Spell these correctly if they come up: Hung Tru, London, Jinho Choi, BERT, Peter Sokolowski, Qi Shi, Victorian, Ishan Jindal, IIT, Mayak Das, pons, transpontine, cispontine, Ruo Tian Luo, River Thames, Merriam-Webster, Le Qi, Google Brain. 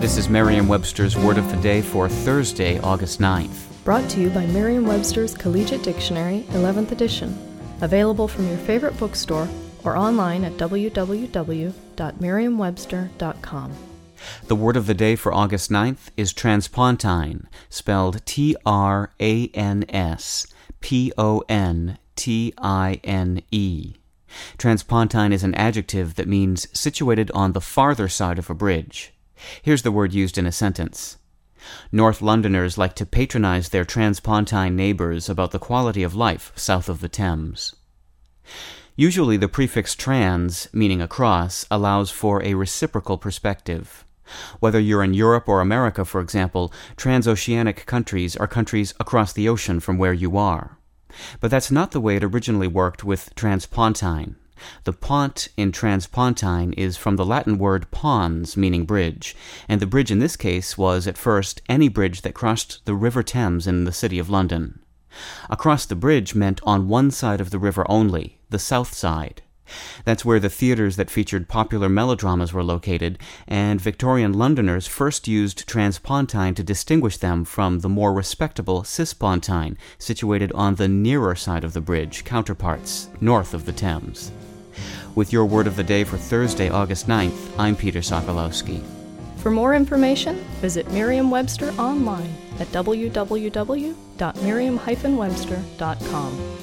This is Merriam-Webster's Word of the Day for Thursday, August 9th. Brought to you by Merriam-Webster's Collegiate Dictionary, 11th edition. Available from your favorite bookstore or online at www.merriam-webster.com. The Word of the Day for August 9th is transpontine, spelled transpontine. Transpontine is an adjective that means situated on the farther side of a bridge. Here's the word used in a sentence. North Londoners like to patronize their transpontine neighbors about the quality of life south of the Thames. Usually the prefix trans, meaning across, allows for a reciprocal perspective. Whether you're in Europe or America, for example, transoceanic countries are countries across the ocean from where you are. But that's not the way it originally worked with transpontine. The pont in transpontine is from the Latin word pons, meaning bridge, and the bridge in this case was, at first, any bridge that crossed the River Thames in the city of London. Across the bridge meant on one side of the river only, the south side. That's where the theaters that featured popular melodramas were located, and Victorian Londoners first used transpontine to distinguish them from the more respectable cispontine, situated on the nearer side of the bridge, counterparts north of the Thames. With your Word of the Day for Thursday, August 9th, I'm Peter Sokolowski. For more information, visit Merriam-Webster online at www.merriam-webster.com.